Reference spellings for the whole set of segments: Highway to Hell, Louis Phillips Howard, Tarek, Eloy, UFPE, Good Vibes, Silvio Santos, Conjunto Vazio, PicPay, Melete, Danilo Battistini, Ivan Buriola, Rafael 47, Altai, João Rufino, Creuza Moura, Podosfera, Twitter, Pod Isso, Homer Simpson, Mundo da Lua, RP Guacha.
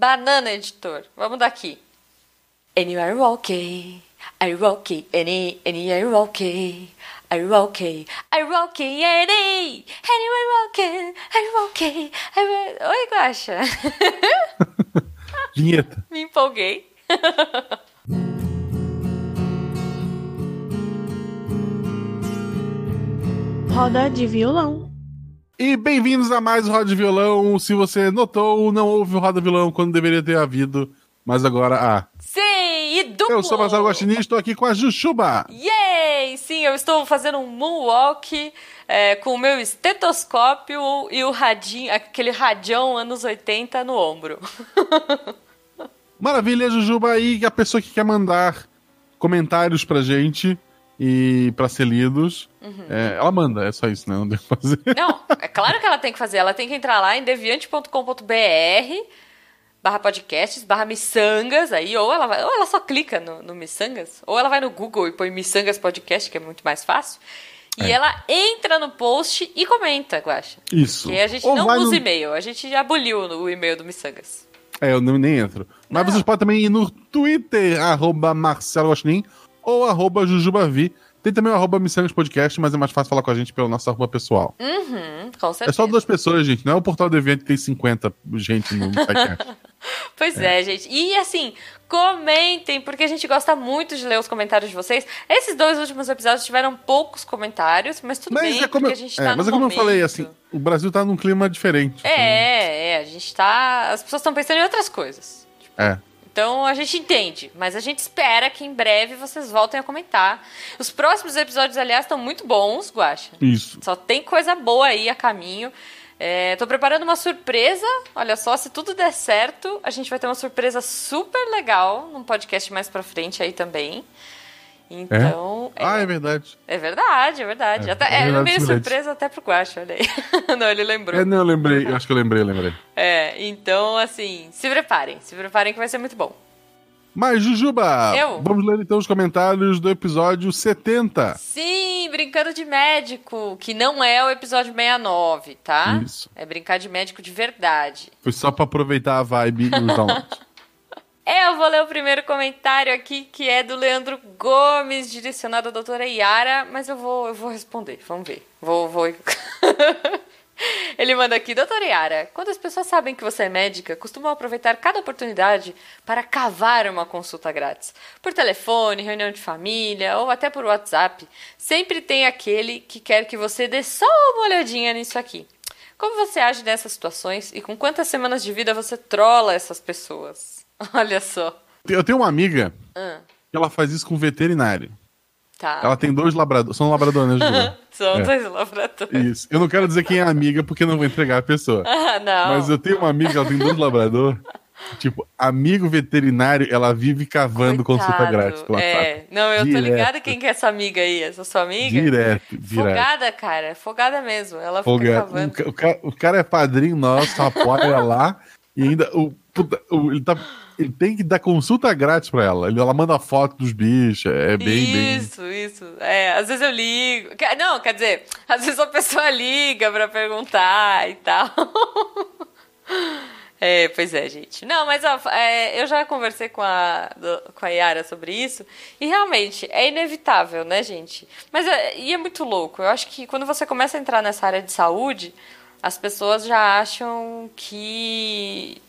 Banana Editor. Vamos daqui. Anywhere walking, I walking, anywhere walking, I walking, I walking, anywhere walking, I walking, I walking. Oi, Guaxa. Vinheta. Me empolguei. Roda de Violão. E bem-vindos a mais Roda de Violão. Se você notou, não houve o Roda de Violão quando deveria ter havido, mas agora há. Sim, e duplo! Eu sou o Basal Guachini e estou aqui com a Jujuba. Yay! Sim, eu estou fazendo um moonwalk com o meu estetoscópio e o radinho, aquele radião anos 80 no ombro. Maravilha, Jujuba. E a pessoa que quer mandar comentários pra gente... E pra ser lidos, ela manda, é só isso, né? Não tem que fazer. Não, é claro que ela tem que fazer. Ela tem que entrar lá em deviante.com.br/podcasts/miçangas, aí, ou ela só clica no Miçangas, ou ela vai no Google e põe Miçangas Podcast, que é muito mais fácil, e ela entra no post e comenta, Guaxa. Isso. Porque a gente ou não usa e-mail, a gente já aboliu o e-mail do Miçangas. É, eu nem entro. Mas não. Vocês podem também ir no Twitter, @MarceloGuaxinim, ou @Jujubavi. Tem também o @Miçangas Podcast, mas é mais fácil falar com a gente pelo nosso arroba pessoal. Com certeza. É só 2 pessoas, gente. Não é o Portal Deviante que tem 50 gente no podcast. Pois é, gente. E assim, comentem, porque a gente gosta muito de ler os comentários de vocês. Esses 2 últimos episódios tiveram poucos comentários, mas tudo bem, porque a gente tá no mas momento. Como eu falei, assim, o Brasil tá num clima diferente. A gente tá... As pessoas estão pensando em outras coisas. Tipo, então a gente entende, mas a gente espera que em breve vocês voltem a comentar. Os próximos episódios, aliás, estão muito bons, Guaxa. Isso. Só tem coisa boa aí a caminho. Tô preparando uma surpresa. Olha só, se tudo der certo, a gente vai ter uma surpresa super legal num podcast mais pra frente aí também. Então... é verdade. É verdade. Era meio surpresa até pro Guaxa, olha aí. Não, ele lembrou. Não, eu lembrei. Eu acho que eu lembrei. Então, assim, se preparem que vai ser muito bom. Mas, Jujuba, vamos ler então os comentários do episódio 70. Sim, brincando de médico, que não é o episódio 69, tá? Isso. É brincar de médico de verdade. Foi só pra aproveitar a vibe e usar um... Eu vou ler o primeiro comentário aqui, que é do Leandro Gomes, direcionado à doutora Yara, mas eu vou responder, vamos ver. Ele manda aqui: doutora Yara, quando as pessoas sabem que você é médica, costumam aproveitar cada oportunidade para cavar uma consulta grátis. Por telefone, reunião de família ou até por WhatsApp, sempre tem aquele que quer que você dê só uma olhadinha nisso aqui. Como você age nessas situações e com quantas semanas de vida você trola essas pessoas? Olha só. Eu tenho uma amiga que ela faz isso com veterinário. Tá. Ela tem 2 labradores. São labradores, né, Juliana? São 2 labradores. Isso. Eu não quero dizer quem é a amiga, porque eu não vou entregar a pessoa. Não. Mas eu tenho uma amiga, ela tem 2 labradores. Tipo, amigo veterinário, ela vive cavando consulta grátis. Não, eu direto. Tô ligada quem que é essa amiga aí. Essa sua amiga? Direto. Folgada, cara. Folgada mesmo. Ela fica cavando. O cara é padrinho nosso, apoia lá. E ainda... Ele tem que dar consulta grátis pra ela. Ela manda foto dos bichos. É bem... Isso. Às vezes eu ligo. Não, quer dizer, às vezes a pessoa liga pra perguntar e tal. Pois é, gente. Não, mas ó, eu já conversei com a Yara sobre isso. E realmente, é inevitável, né, gente? Mas é muito louco. Eu acho que quando você começa a entrar nessa área de saúde, as pessoas já acham que...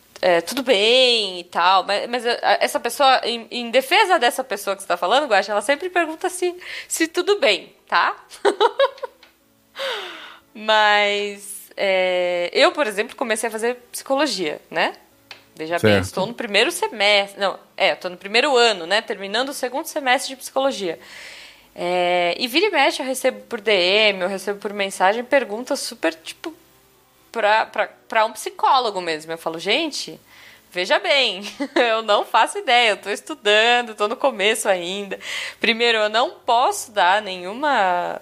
tudo bem e tal, mas essa pessoa, em defesa dessa pessoa que você tá falando, Guaxa, ela sempre pergunta se tudo bem, tá? Mas eu, por exemplo, comecei a fazer psicologia, né? Veja bem, estou no primeiro semestre, não, estou no primeiro ano, né? Terminando o 2º semestre de psicologia. E vira e mexe, eu recebo por DM, eu recebo por mensagem, perguntas super, tipo, para um psicólogo mesmo. Eu falo, gente, veja bem, eu não faço ideia, eu tô estudando, tô no começo ainda. Primeiro, eu não posso dar nenhuma...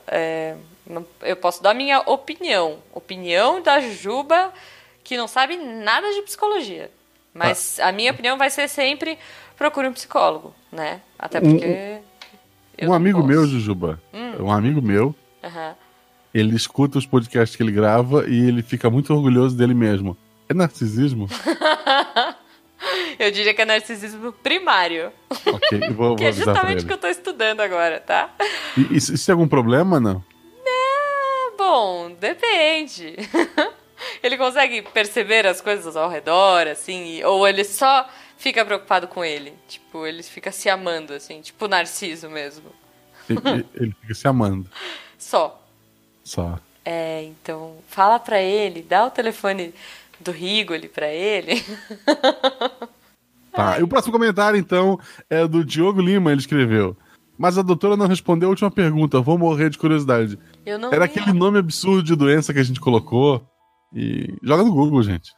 eu posso dar minha opinião. Opinião da Jujuba, que não sabe nada de psicologia. Mas a minha opinião vai ser sempre, procure um psicólogo, né? Até porque... Um amigo meu, Jujuba, aham. Ele escuta os podcasts que ele grava e ele fica muito orgulhoso dele mesmo. É narcisismo? Eu diria que é narcisismo primário. Ok, vou que é justamente o que eu tô estudando agora, tá? E isso tem algum problema, não? É, bom, depende. Ele consegue perceber as coisas ao redor, assim, ou ele só fica preocupado com ele. Tipo, ele fica se amando, assim, tipo Narciso mesmo. Ele fica se amando. Só. É, então, fala pra ele, dá o telefone do Rigoli pra ele. Tá, e o próximo comentário, então, é do Diogo Lima, ele escreveu: mas a doutora não respondeu a última pergunta, vou morrer de curiosidade. Eu não Era aquele nome absurdo de doença que a gente colocou. E joga no Google, gente.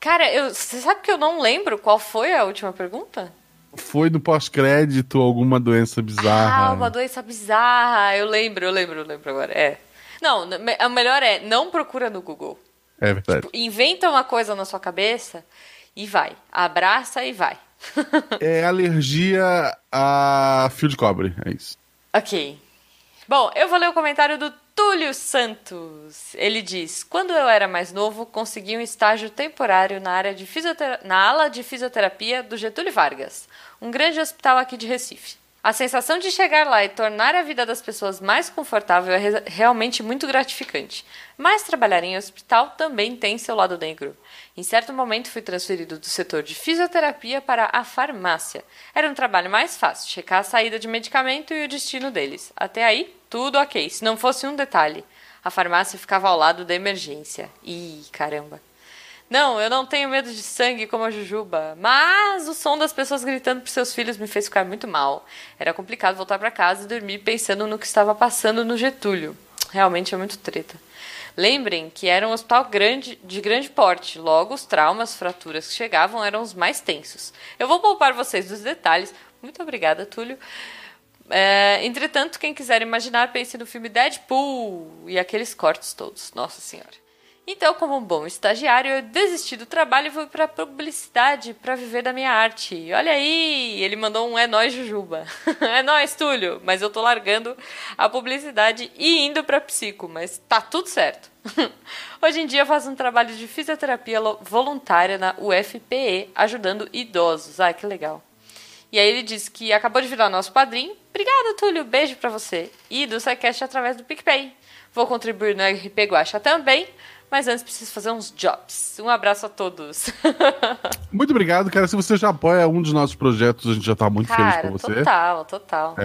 Cara, você sabe que eu não lembro qual foi a última pergunta? Foi no pós-crédito alguma doença bizarra. Ah, uma doença bizarra. Eu lembro agora. É. Não, o melhor é não procura no Google. É verdade. Tipo, inventa uma coisa na sua cabeça e vai. Abraça e vai. É alergia a fio de cobre, é isso. Ok. Bom, eu vou ler o comentário do Túlio Santos. Ele diz: quando eu era mais novo, consegui um estágio temporário na ala de fisioterapia do Getúlio Vargas, um grande hospital aqui de Recife. A sensação de chegar lá e tornar a vida das pessoas mais confortável é realmente muito gratificante. Mas trabalhar em hospital também tem seu lado negro. Em certo momento fui transferido do setor de fisioterapia para a farmácia. Era um trabalho mais fácil, checar a saída de medicamento e o destino deles. Até aí, tudo ok, se não fosse um detalhe. A farmácia ficava ao lado da emergência. Ih, caramba. Não, eu não tenho medo de sangue como a Jujuba, mas o som das pessoas gritando por seus filhos me fez ficar muito mal. Era complicado voltar para casa e dormir pensando no que estava passando no Getúlio. Realmente é muito treta. Lembrem que era um hospital grande, de grande porte, logo os traumas, fraturas que chegavam eram os mais tensos. Eu vou poupar vocês dos detalhes. Muito obrigada, Túlio. Entretanto, quem quiser imaginar, pense no filme Deadpool e aqueles cortes todos. Nossa Senhora. Então, como um bom estagiário, eu desisti do trabalho e fui para publicidade para viver da minha arte. Olha aí, ele mandou um é nóis, Jujuba. É nóis, Túlio, mas eu tô largando a publicidade e indo para psico, mas tá tudo certo. Hoje em dia eu faço um trabalho de fisioterapia voluntária na UFPE, ajudando idosos. Ah, que legal. E aí ele disse que acabou de virar nosso padrinho. Obrigada, Túlio, beijo para você. E do SciCast através do PicPay. Vou contribuir no RP Guacha também. Mas antes preciso fazer uns jobs. Um abraço a todos. Muito obrigado, cara. Se você já apoia um dos nossos projetos, a gente já tá muito feliz por você. Total.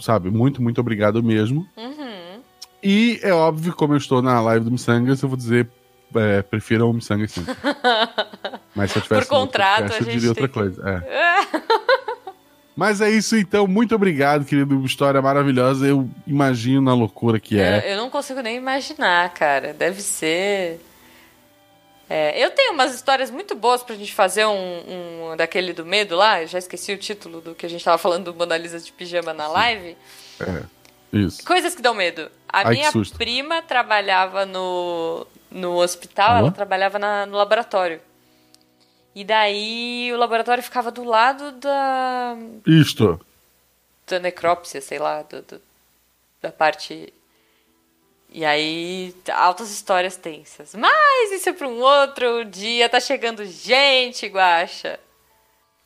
Sabe, muito obrigado mesmo. Uhum. E é óbvio, como eu estou na live do Miçangas, eu vou dizer, prefiram o Miçangas sim. Mas se eu tivesse por contrato, eu diria outra coisa. Mas é isso, então. Muito obrigado, querido. História maravilhosa. Eu imagino a loucura que é. Eu não consigo nem imaginar, cara. Deve ser... eu tenho umas histórias muito boas pra gente fazer um daquele do medo lá. Eu já esqueci o título do que a gente tava falando do Mona Lisa de pijama na live. É, isso. Coisas que dão medo. A minha prima trabalhava no hospital, ela trabalhava no laboratório. E daí o laboratório ficava do lado da... Isto. Da necrópsia, sei lá, da parte... E aí, altas histórias tensas. Mas isso é para um outro dia, tá chegando gente, guaxa.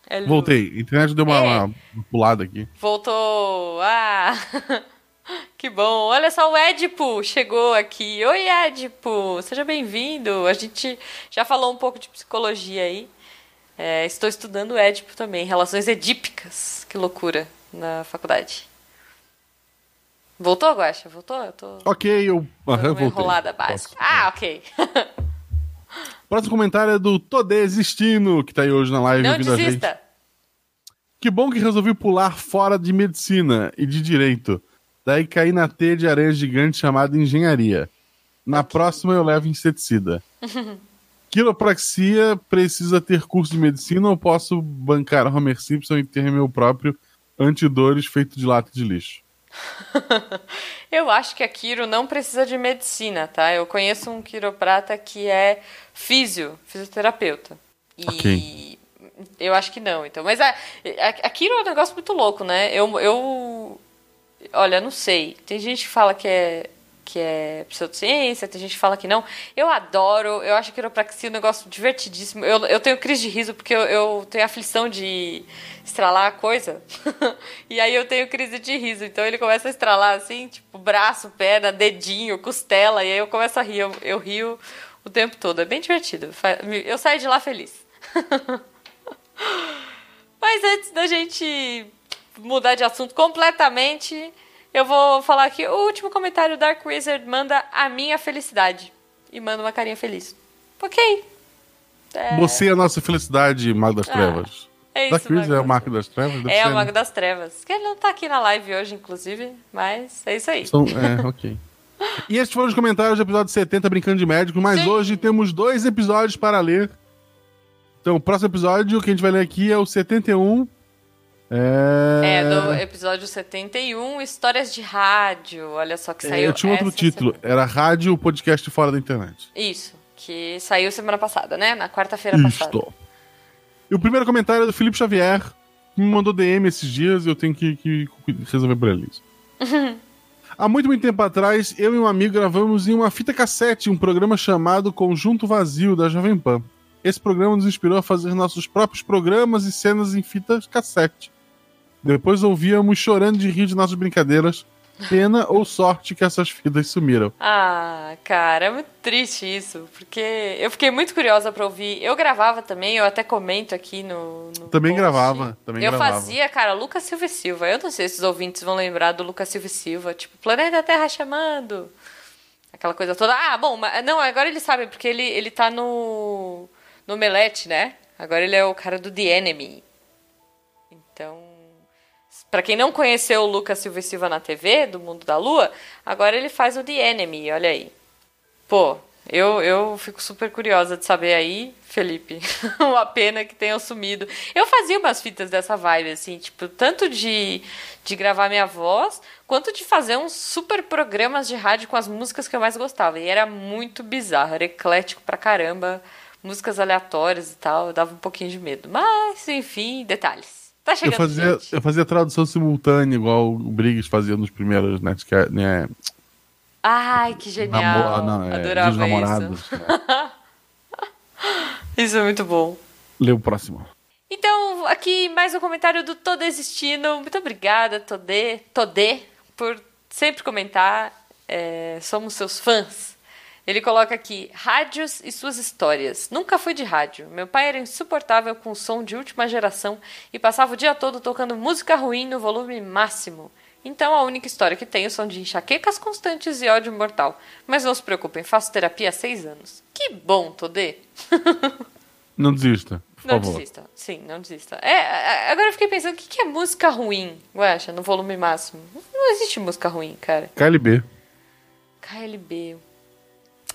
É voltei, a internet deu uma pulada aqui. Voltou, que bom. Olha só, o Édipo chegou aqui. Oi, Édipo, seja bem-vindo. A gente já falou um pouco de psicologia aí. Estou estudando Édipo também, relações edípicas, que loucura, na faculdade. Voltou, Guaxa? Voltou? Voltei. Enrolada básica. Ok. Próximo comentário é do Tô Desistindo, que tá aí hoje na live. Não desista! Que bom que resolvi pular fora de medicina e de direito. Daí caí na teia de aranha gigante chamada engenharia. Na próxima eu levo inseticida. Quiropraxia precisa ter curso de medicina ou posso bancar Homer Simpson e ter meu próprio antidores feito de lata de lixo? Eu acho que a quiro não precisa de medicina, tá? Eu conheço um quiroprata que é fisioterapeuta. E okay. Eu acho que não, então. Mas a quiro é um negócio muito louco, né? Olha, não sei. Tem gente que fala que é que é pseudociência, tem gente que fala que não. Eu adoro, eu acho a quiropraxia um negócio divertidíssimo. Eu tenho crise de riso porque eu tenho aflição de estralar a coisa. E aí eu tenho crise de riso. Então ele começa a estralar assim, tipo, braço, perna, dedinho, costela. E aí eu começo a rir. Eu rio o tempo todo. É bem divertido. Eu saio de lá feliz. Mas antes da gente mudar de assunto completamente, eu vou falar aqui o último comentário. Dark Wizard manda a minha felicidade e manda uma carinha feliz. Ok. Você é a nossa felicidade, Mago das Trevas. É isso, Dark Wizard é o Mago das Trevas? É o Mago das Trevas. Que ele não tá aqui na live hoje, inclusive, mas é isso aí. Ok. E estes foram os comentários do episódio 70, Brincando de Médico, mas hoje temos 2 episódios para ler. Então, o próximo episódio que a gente vai ler aqui é o 71. Do episódio 71, Histórias de Rádio. Olha só que saiu. Eu tinha outro título, era Rádio, Podcast Fora da Internet. Isso, que saiu semana passada, né? Na quarta-feira passada. E o primeiro comentário é do Felipe Xavier, que me mandou DM esses dias e eu tenho que resolver por ele isso. Há muito tempo atrás, eu e um amigo gravamos em uma fita cassete um programa chamado Conjunto Vazio, da Jovem Pan. Esse programa nos inspirou a fazer nossos próprios programas e cenas em fitas cassete. Depois ouvíamos chorando de rir de nossas brincadeiras. Pena ou sorte que essas fitas sumiram. Ah, cara, é muito triste isso, porque eu fiquei muito curiosa pra ouvir. Eu gravava também, eu até comento aqui no também post. Eu fazia, cara, Lucas Silva e Silva. Eu não sei se os ouvintes vão lembrar do Lucas Silva e Silva, tipo, Planeta Terra chamando. Aquela coisa toda. Ah, bom, mas, não, agora ele sabe, porque ele tá no Melete, né? Agora ele é o cara do The Enemy. Então, pra quem não conheceu o Lucas Silva e Silva na TV, do Mundo da Lua, agora ele faz o The Enemy, olha aí. Pô, eu fico super curiosa de saber aí, Felipe, uma pena que tenham sumido. Eu fazia umas fitas dessa vibe, assim, tipo, tanto de gravar minha voz, quanto de fazer uns super programas de rádio com as músicas que eu mais gostava. E era muito bizarro, era eclético pra caramba. Músicas aleatórias e tal, dava um pouquinho de medo. Mas, enfim, detalhes. Tá chegando. Eu fazia tradução simultânea, igual o Briggs fazia nos primeiros Netcast. Né? Ai, que genial. Adorava isso. Isso é muito bom. Lê o próximo. Então, aqui mais um comentário do Todê Existindo. Muito obrigada, Todê, por sempre comentar. Somos seus fãs. Ele coloca aqui, rádios e suas histórias. Nunca fui de rádio. Meu pai era insuportável com o som de última geração e passava o dia todo tocando música ruim no volume máximo. Então a única história que tenho são de enxaquecas constantes e ódio mortal. Mas não se preocupem, faço terapia há 6 anos. Que bom, Todê! Não desista, por favor. Não desista, sim, não desista. Agora eu fiquei pensando, o que é música ruim, Guaxa, no volume máximo? Não existe música ruim, cara. KLB...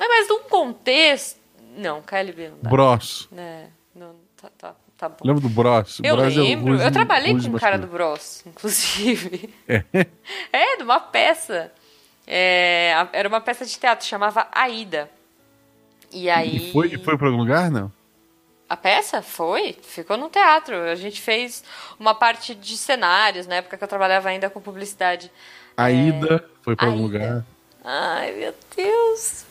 mas num contexto... Não, KLB não dá. Bros. É, não, tá bom. Lembra do Bros? Eu lembro. Eu trabalhei com o cara do Bros, inclusive. De uma peça. Era uma peça de teatro, chamava Aida. E aí... E foi pra algum lugar, não? A peça? Foi. Ficou no teatro. A gente fez uma parte de cenários, na época que eu trabalhava ainda com publicidade. Aida foi pra algum lugar... Ai, meu Deus.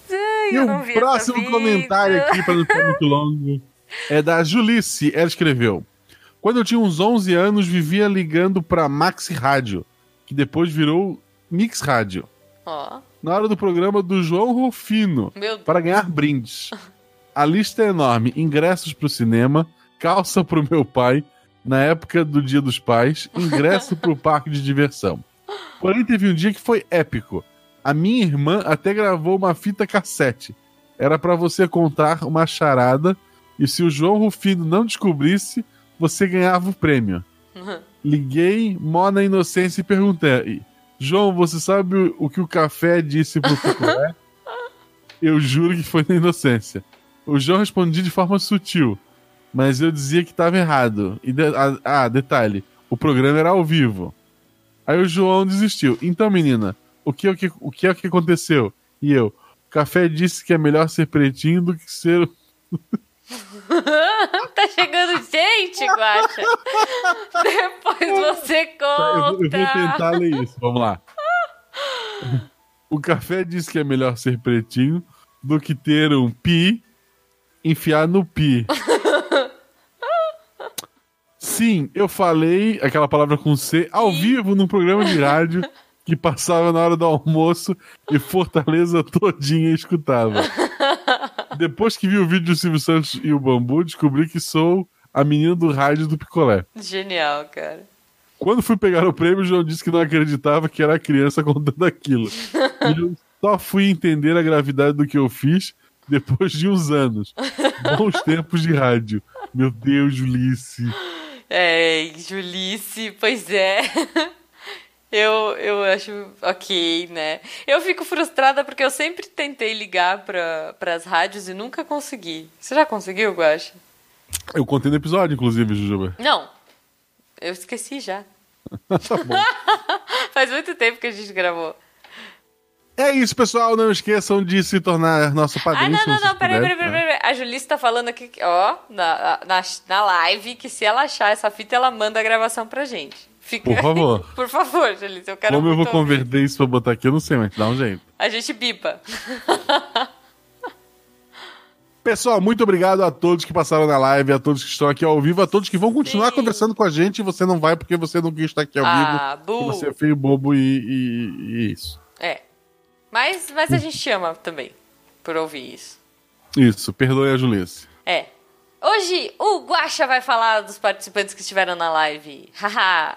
E o próximo comentário aqui, para não ficar muito longo, é da Julice. Ela escreveu: quando eu tinha uns 11 anos, vivia ligando pra Maxi Rádio, que depois virou Mix Rádio. Na hora do programa do João Rufino, para ganhar brindes. A lista é enorme: ingressos pro cinema, calça pro meu pai, na época do Dia dos Pais, ingresso pro parque de diversão. Porém, teve um dia que foi épico. A minha irmã até gravou uma fita cassete. Era pra você contar uma charada e se o João Rufino não descobrisse, você ganhava o prêmio. Liguei, mó na inocência, e perguntei: João, você sabe o que o café disse pro picolé? Eu juro que foi na inocência. O João respondia de forma sutil, mas eu dizia que tava errado. E detalhe, o programa era ao vivo. Aí o João desistiu. Então, menina... O que é que aconteceu? E eu, o café disse que é melhor ser pretinho do que ser... Tá chegando gente, Guaxa. Depois você conta. Eu vou tentar ler isso, vamos lá. O café diz que é melhor ser pretinho do que ter um pi, enfiar no pi. Sim, eu falei aquela palavra com C ao vivo num programa de rádio que passava na hora do almoço e Fortaleza todinha escutava. Depois que vi o vídeo do Silvio Santos e o Bambu, descobri que sou a menina do rádio do picolé. Genial, cara. Quando fui pegar o prêmio, o João disse que não acreditava que era criança contando aquilo. E eu só fui entender a gravidade do que eu fiz depois de uns anos. Bons tempos de rádio. Meu Deus, Julice. É, Julice, pois é. Eu acho ok, né? Eu fico frustrada porque eu sempre tentei ligar para as rádios e nunca consegui. Você já conseguiu, Guaxa? Eu contei no episódio, inclusive, Jujuba. Não, eu esqueci já. Tá bom. Faz muito tempo que a gente gravou. É isso, pessoal. Não esqueçam de se tornar nosso padrinho. Ah, não. Peraí. A Julice tá falando aqui, ó, na live, que se ela achar essa fita, ela manda a gravação pra gente. Fica... Por favor. Por favor, Julice. Eu quero. Como eu vou converter isso pra botar aqui, eu não sei, mas dá um jeito. A gente bipa. Pessoal, muito obrigado a todos que passaram na live, a todos que estão aqui ao vivo, a todos que vão continuar conversando com a gente e você não vai porque você não quis estar aqui ao vivo. Você é feio, bobo e isso. É. Mas a gente chama também por ouvir isso. Isso, perdoe a Julice. É. Hoje o Guaxa vai falar dos participantes que estiveram na live. Haha.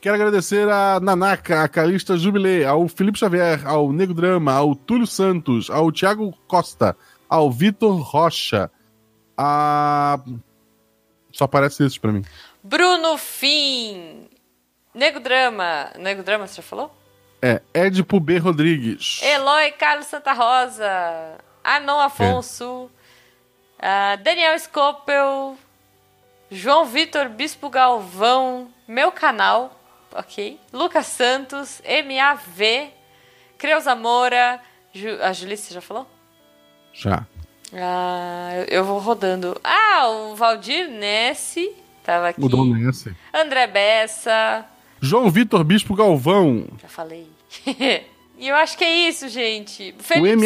Quero agradecer a Nanaka, a Calista Jubilei, ao Felipe Xavier, ao Nego Drama, ao Túlio Santos, ao Thiago Costa, ao Vitor Rocha, só aparece isso pra mim. Bruno Fim, Nego Drama, você já falou? É, Édipo B. Rodrigues, Eloy Carlos Santa Rosa, Anon Afonso, Daniel Scopel, João Vitor Bispo Galvão, meu canal, ok, Lucas Santos, MAV, Creuza Moura, a Julice, você já falou? Já. Eu vou rodando. O Valdir Nessi tava aqui. Mudou Nessi. André Bessa. João Vitor Bispo Galvão. Já falei. E eu acho que é isso, gente. Felipe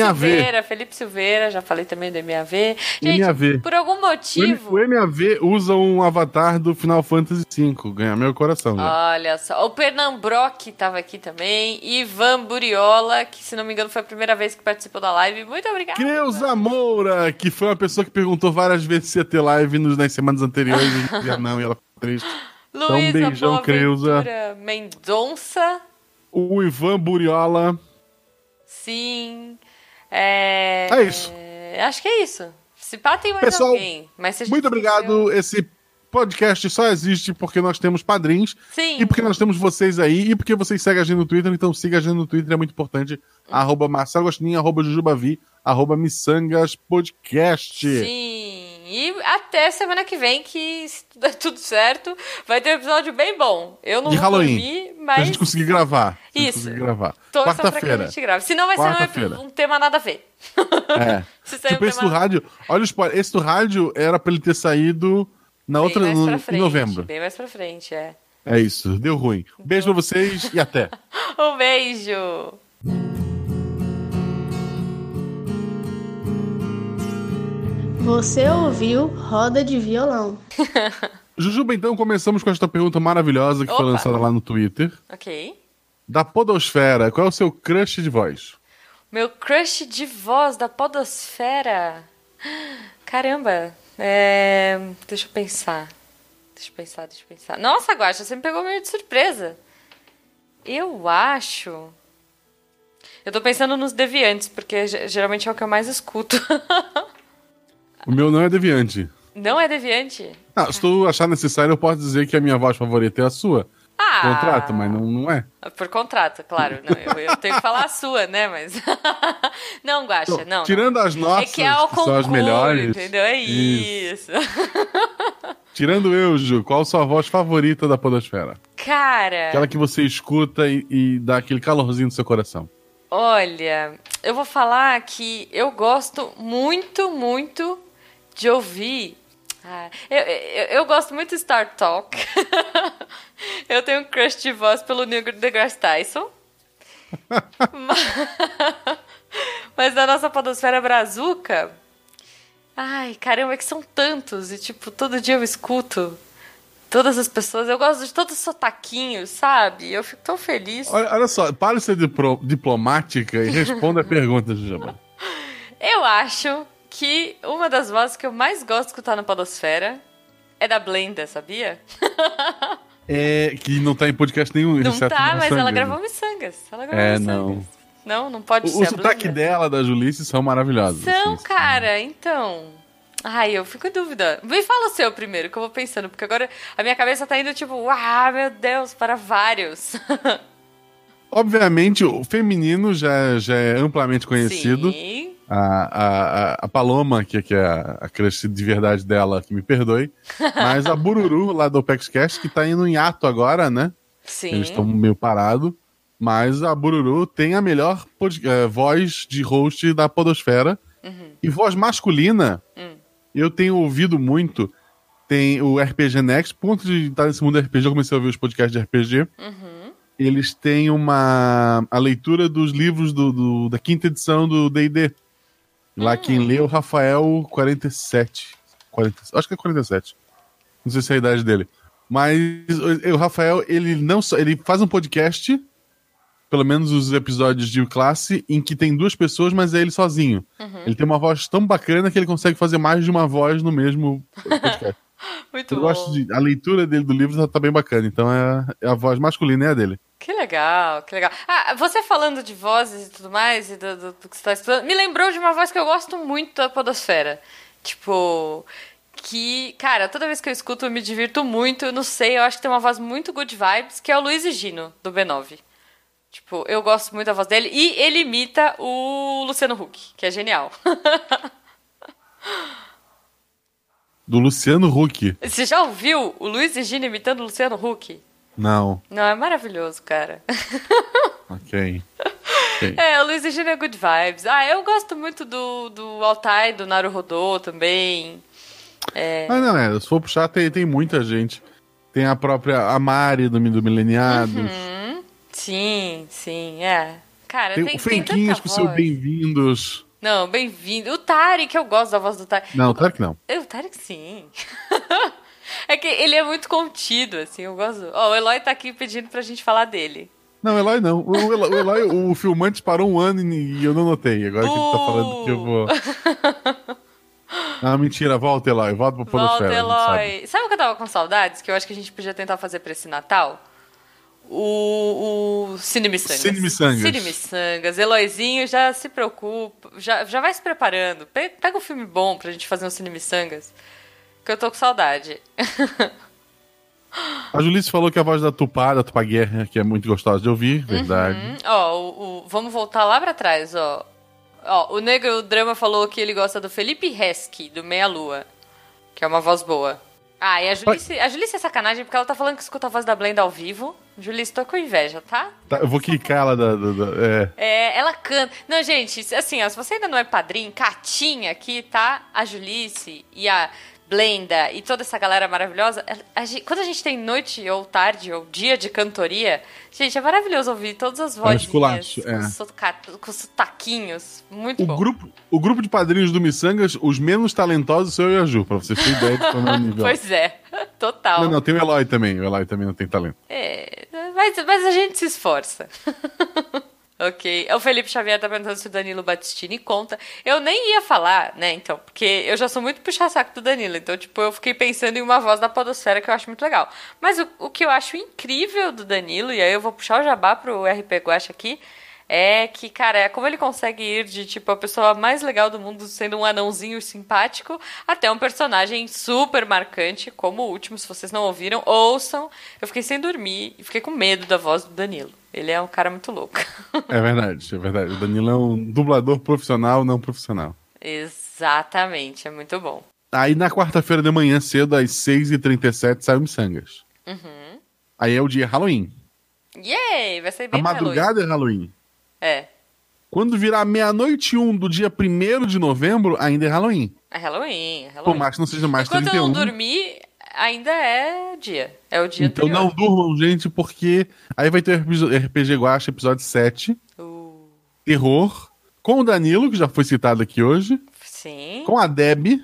Silveira, já falei também do MAV. Gente, MAV. Por algum motivo... O MAV usa um avatar do Final Fantasy V. Ganha meu coração. Né? Olha só. O Pernambrock tava aqui também. Ivan Buriola, que se não me engano foi a primeira vez que participou da live. Muito obrigada. Creuza Moura, que foi uma pessoa que perguntou várias vezes se ia ter live nas semanas anteriores. E não, e ela ficou triste. Luísa, então, beijão, Creuza. Mendonça. O Ivan Buriola. Sim. É isso. Acho que é isso. Se pá, tem mais pessoal, alguém. Mas muito obrigado. Esse podcast só existe porque nós temos padrinhos. Sim. E porque nós temos vocês aí. E porque vocês seguem a gente no Twitter. Então siga a gente no Twitter, é muito importante. @MarceloGostininho, @Jujubavi, @Miçangas Podcast. Sim. E até semana que vem, que se der tudo certo, vai ter um episódio bem bom. Eu não vou dormir, mas... Se a gente conseguir gravar. Isso. Quarta-feira. Senão vai ser um tema nada a ver. É. Tipo, esse do rádio... Olha o spoiler. Esse do rádio era pra ele ter saído em novembro. Bem mais pra frente, é. É isso. Deu ruim. Beijo pra vocês e até. Um beijo. Você ouviu Roda de Violão. Jujuba, então começamos com esta pergunta maravilhosa que foi lançada lá no Twitter. Ok. Da Podosfera, qual é o seu crush de voz? Meu crush de voz da Podosfera? Caramba. Deixa eu pensar. Nossa, Guaxa, você me pegou meio de surpresa. Eu acho... Eu tô pensando nos deviantes, porque geralmente é o que eu mais escuto. O meu não é deviante. Não é deviante? Ah, se tu achar necessário, eu posso dizer que a minha voz favorita é a sua. Contrato, mas não é. Por contrato, claro. Não, eu tenho que falar a sua, né? Mas... Não, Guaxa, então, não. Tirando as nossas, que são as melhores. Entendeu? É isso. Tirando eu, Ju, qual a sua voz favorita da Podosfera? Cara... Aquela que você escuta e dá aquele calorzinho no seu coração. Olha, eu vou falar que eu gosto muito, muito... de ouvir. Eu gosto muito de Star Talk. Eu tenho um crush de voz pelo Neil deGrasse Tyson. Mas da nossa podosfera brazuca... Ai, caramba, é que são tantos. E, tipo, todo dia eu escuto todas as pessoas. Eu gosto de todos os sotaquinhos, sabe? Eu fico tão feliz. Olha só, para de ser diplomática e responda a pergunta, Jujuba. Eu acho que uma das vozes que eu mais gosto de escutar na podosfera é da Blenda, sabia? É, que não tá em podcast nenhum. Não tá, mas ela gravou Miçangas. Ela gravou Miçangas. Não. Não pode ser. O sotaque dela, da Julice, são maravilhosos. São, assim, cara, então... Ai, eu fico em dúvida. Me fala o seu primeiro, que eu vou pensando, porque agora a minha cabeça tá indo tipo, uau, meu Deus, para vários. Obviamente, o feminino já é amplamente conhecido. Sim. A Paloma, que é a crush de verdade dela, que me perdoe. Mas a Bururu, lá do PicCast, que tá indo em ato agora, né? Sim. Eles estão meio parados. Mas a Bururu tem a melhor voz de host da podosfera. Uhum. E voz masculina, eu tenho ouvido muito. Tem o RPG Next. Por conta de estar nesse mundo RPG, eu comecei a ouvir os podcasts de RPG. Uhum. Eles têm a leitura dos livros da quinta edição do D&D. Lá quem lê é o Rafael 47, acho que é 47. Não sei se é a idade dele. Mas o Rafael, ele faz um podcast... Pelo menos os episódios de classe, em que tem duas pessoas, mas é ele sozinho. Uhum. Ele tem uma voz tão bacana que ele consegue fazer mais de uma voz no mesmo podcast. Muito bom. A leitura dele do livro tá bem bacana, então é a voz masculina é a dele. Que legal, que legal. Ah, você falando de vozes e tudo mais, e do que você tá estudando, me lembrou de uma voz que eu gosto muito da podosfera. Tipo... Que, cara, toda vez que eu escuto eu me divirto muito, eu não sei, eu acho que tem uma voz muito good vibes, que é o Luiz Egini, do B9. Tipo, eu gosto muito da voz dele. E ele imita o Luciano Huck, que é genial. Do Luciano Huck? Você já ouviu o Luiz Egini imitando o Luciano Huck? Não. Não, é maravilhoso, cara. Ok. É, o Luiz Egini é good vibes. Ah, eu gosto muito do Altai, do Naruhodô também. Se for puxar, tem muita gente. Tem a própria Amari, do Mileniados. Uhum. Sim, é. Cara, tem tanta voz. Com seu bem-vindos. Não, bem-vindo. O Tarek, eu gosto da voz do Tarek. Não, o Tarek não. O Tarek sim. É que ele é muito contido, assim, eu gosto. Ó, o Eloy tá aqui pedindo pra gente falar dele. Não, o Eloy não. O Eloy, o filmante parou um ano e eu não notei. Agora que ele tá falando que eu vou... Ah, mentira, volta, Eloy. Volta pra podosfera. Volta, Eloy. Sabe o que eu tava com saudades? Que eu acho que a gente podia tentar fazer pra esse Natal? O Cine Miçangas. Eloyzinho, já se preocupa, já vai se preparando. Pega um filme bom pra gente fazer um Cine Miçangas, que eu tô com saudade. A Julice falou que a voz da Tupá Guerra, que é muito gostosa de ouvir, verdade. Vamos voltar lá pra trás, ó. Ó, o Negro Drama falou que ele gosta do Felipe Resky, do Meia Lua, que é uma voz boa. Ah, e a Julice é sacanagem porque ela tá falando que escuta a voz da Blenda ao vivo. Julice, tô com inveja, tá? Eu vou clicar ela ela canta. Não, gente, assim, ó, se você ainda não é padrinho, catinha aqui, tá? A Julice e a Blenda e toda essa galera maravilhosa. Quando a gente tem noite ou tarde ou dia de cantoria, gente, é maravilhoso ouvir todas as vozes com sotaquinhos. Muito bom. O grupo de padrinhos do Miçangas, os menos talentosos sou eu e a Ju, pra vocês terem ideia de como é o nível. Pois é, total. Não, tem o Eloy também. O Eloy também não tem talento. É, mas a gente se esforça. Ok, o Felipe Xavier tá perguntando se o Danilo Battistini conta. Eu nem ia falar, né, então, porque eu já sou muito puxa-saco do Danilo, então, tipo, eu fiquei pensando em uma voz da podosfera que eu acho muito legal. Mas o que eu acho incrível do Danilo, e aí eu vou puxar o jabá pro RP Guacha aqui, é que, cara, é como ele consegue ir de, tipo, a pessoa mais legal do mundo sendo um anãozinho simpático até um personagem super marcante, como o último, se vocês não ouviram, ouçam. Eu fiquei sem dormir e fiquei com medo da voz do Danilo. Ele é um cara muito louco. É verdade. O Danilo é um dublador profissional, não profissional. Exatamente, é muito bom. Aí na quarta-feira de manhã cedo, às 6h37, sai o Miçangas. Uhum. Aí é o dia Halloween. Yay! Vai ser bem Halloween. A madrugada é Halloween. É. Quando virar meia-noite e 1 do dia 1º de novembro, ainda é Halloween. É Halloween. Por mais que não seja mais 31. Enquanto eu não dormir... ainda é dia. É o dia então anterior. Não durmam, gente, porque aí vai ter RPG Guacha, episódio 7. Terror. Com o Danilo, que já foi citado aqui hoje. Sim. Com a Deb.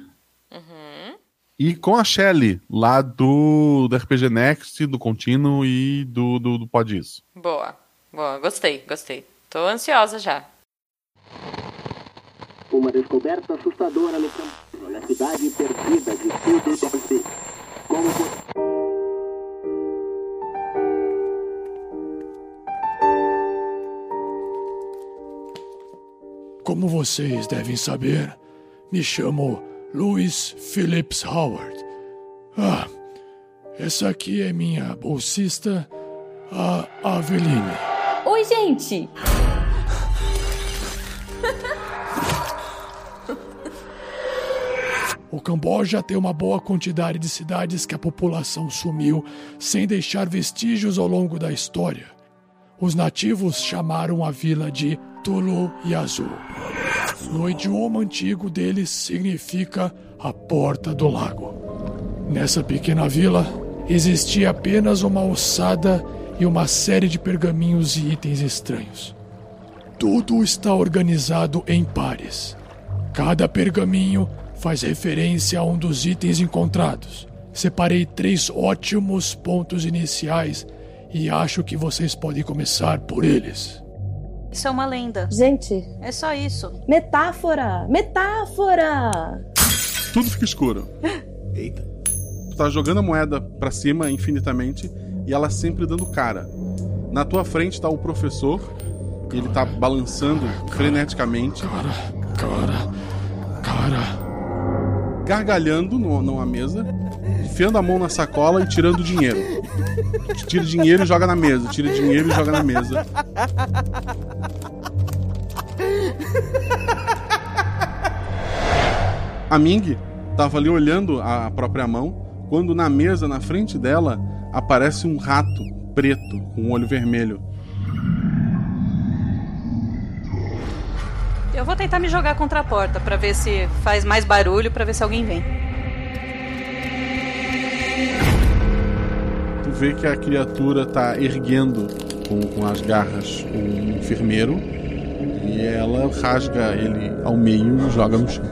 Uhum. E com a Shelly, lá do RPG Next, do Contínuo e do Pod Isso. Boa. Boa, gostei. Tô ansiosa já. Uma descoberta assustadora no campo, na cidade perdida de Jujuba. Como Como vocês devem saber, me chamo Louis Phillips Howard. Ah, essa aqui é minha bolsista, a Aveline. Oi, gente! O Camboja tem uma boa quantidade de cidades que a população sumiu sem deixar vestígios ao longo da história. Os nativos chamaram a vila de Tulu Yazu. No idioma antigo deles significa a Porta do Lago. Nessa pequena vila existia apenas uma ossada e uma série de pergaminhos e itens estranhos. Tudo está organizado em pares. Cada pergaminho faz referência a um dos itens encontrados. Separei 3 ótimos pontos iniciais e acho que vocês podem começar por eles. Isso é uma lenda. Gente, é só isso. Metáfora! Tudo fica escuro. Eita. Tu tá jogando a moeda pra cima infinitamente e ela sempre dando cara. Na tua frente tá o professor, cara, ele tá balançando freneticamente. Cara. Gargalhando numa mesa, enfiando a mão na sacola e tirando dinheiro. Tira dinheiro e joga na mesa. A Ming tava ali olhando a própria mão, quando na mesa, na frente dela, aparece um rato preto com um olho vermelho. Eu vou tentar me jogar contra a porta pra ver se faz mais barulho, pra ver se alguém vem. Tu vê que a criatura tá erguendo com as garras um enfermeiro e ela rasga ele ao meio e joga no chão.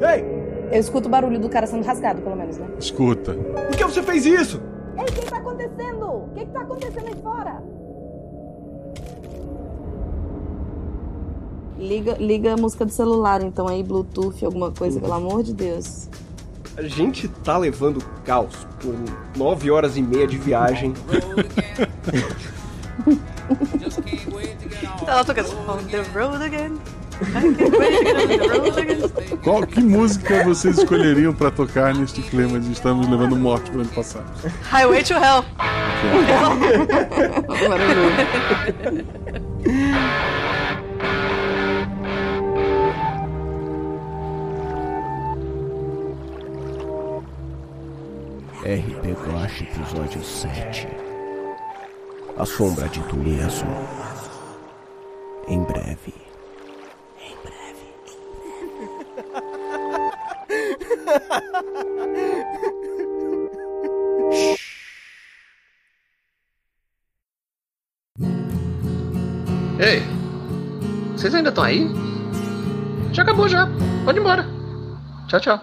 Ei! Eu escuto o barulho do cara sendo rasgado, pelo menos, né? Escuta. Por que você fez isso? Ei, o que tá acontecendo? O que tá acontecendo aí fora? Liga a música do celular, então, aí, Bluetooth, alguma coisa, pelo amor de Deus. A gente tá levando caos por 9h30 de viagem. Tá lá tocando On the Road Again. Qual, que música vocês escolheriam pra tocar neste clima de estamos levando morte pra onde passar? Highway to Hell. RPG Guacha, episódio 7. A Sombra de Tulu Azul. Em breve. Ei, vocês ainda estão aí? Já acabou já, pode ir embora. Tchau, tchau.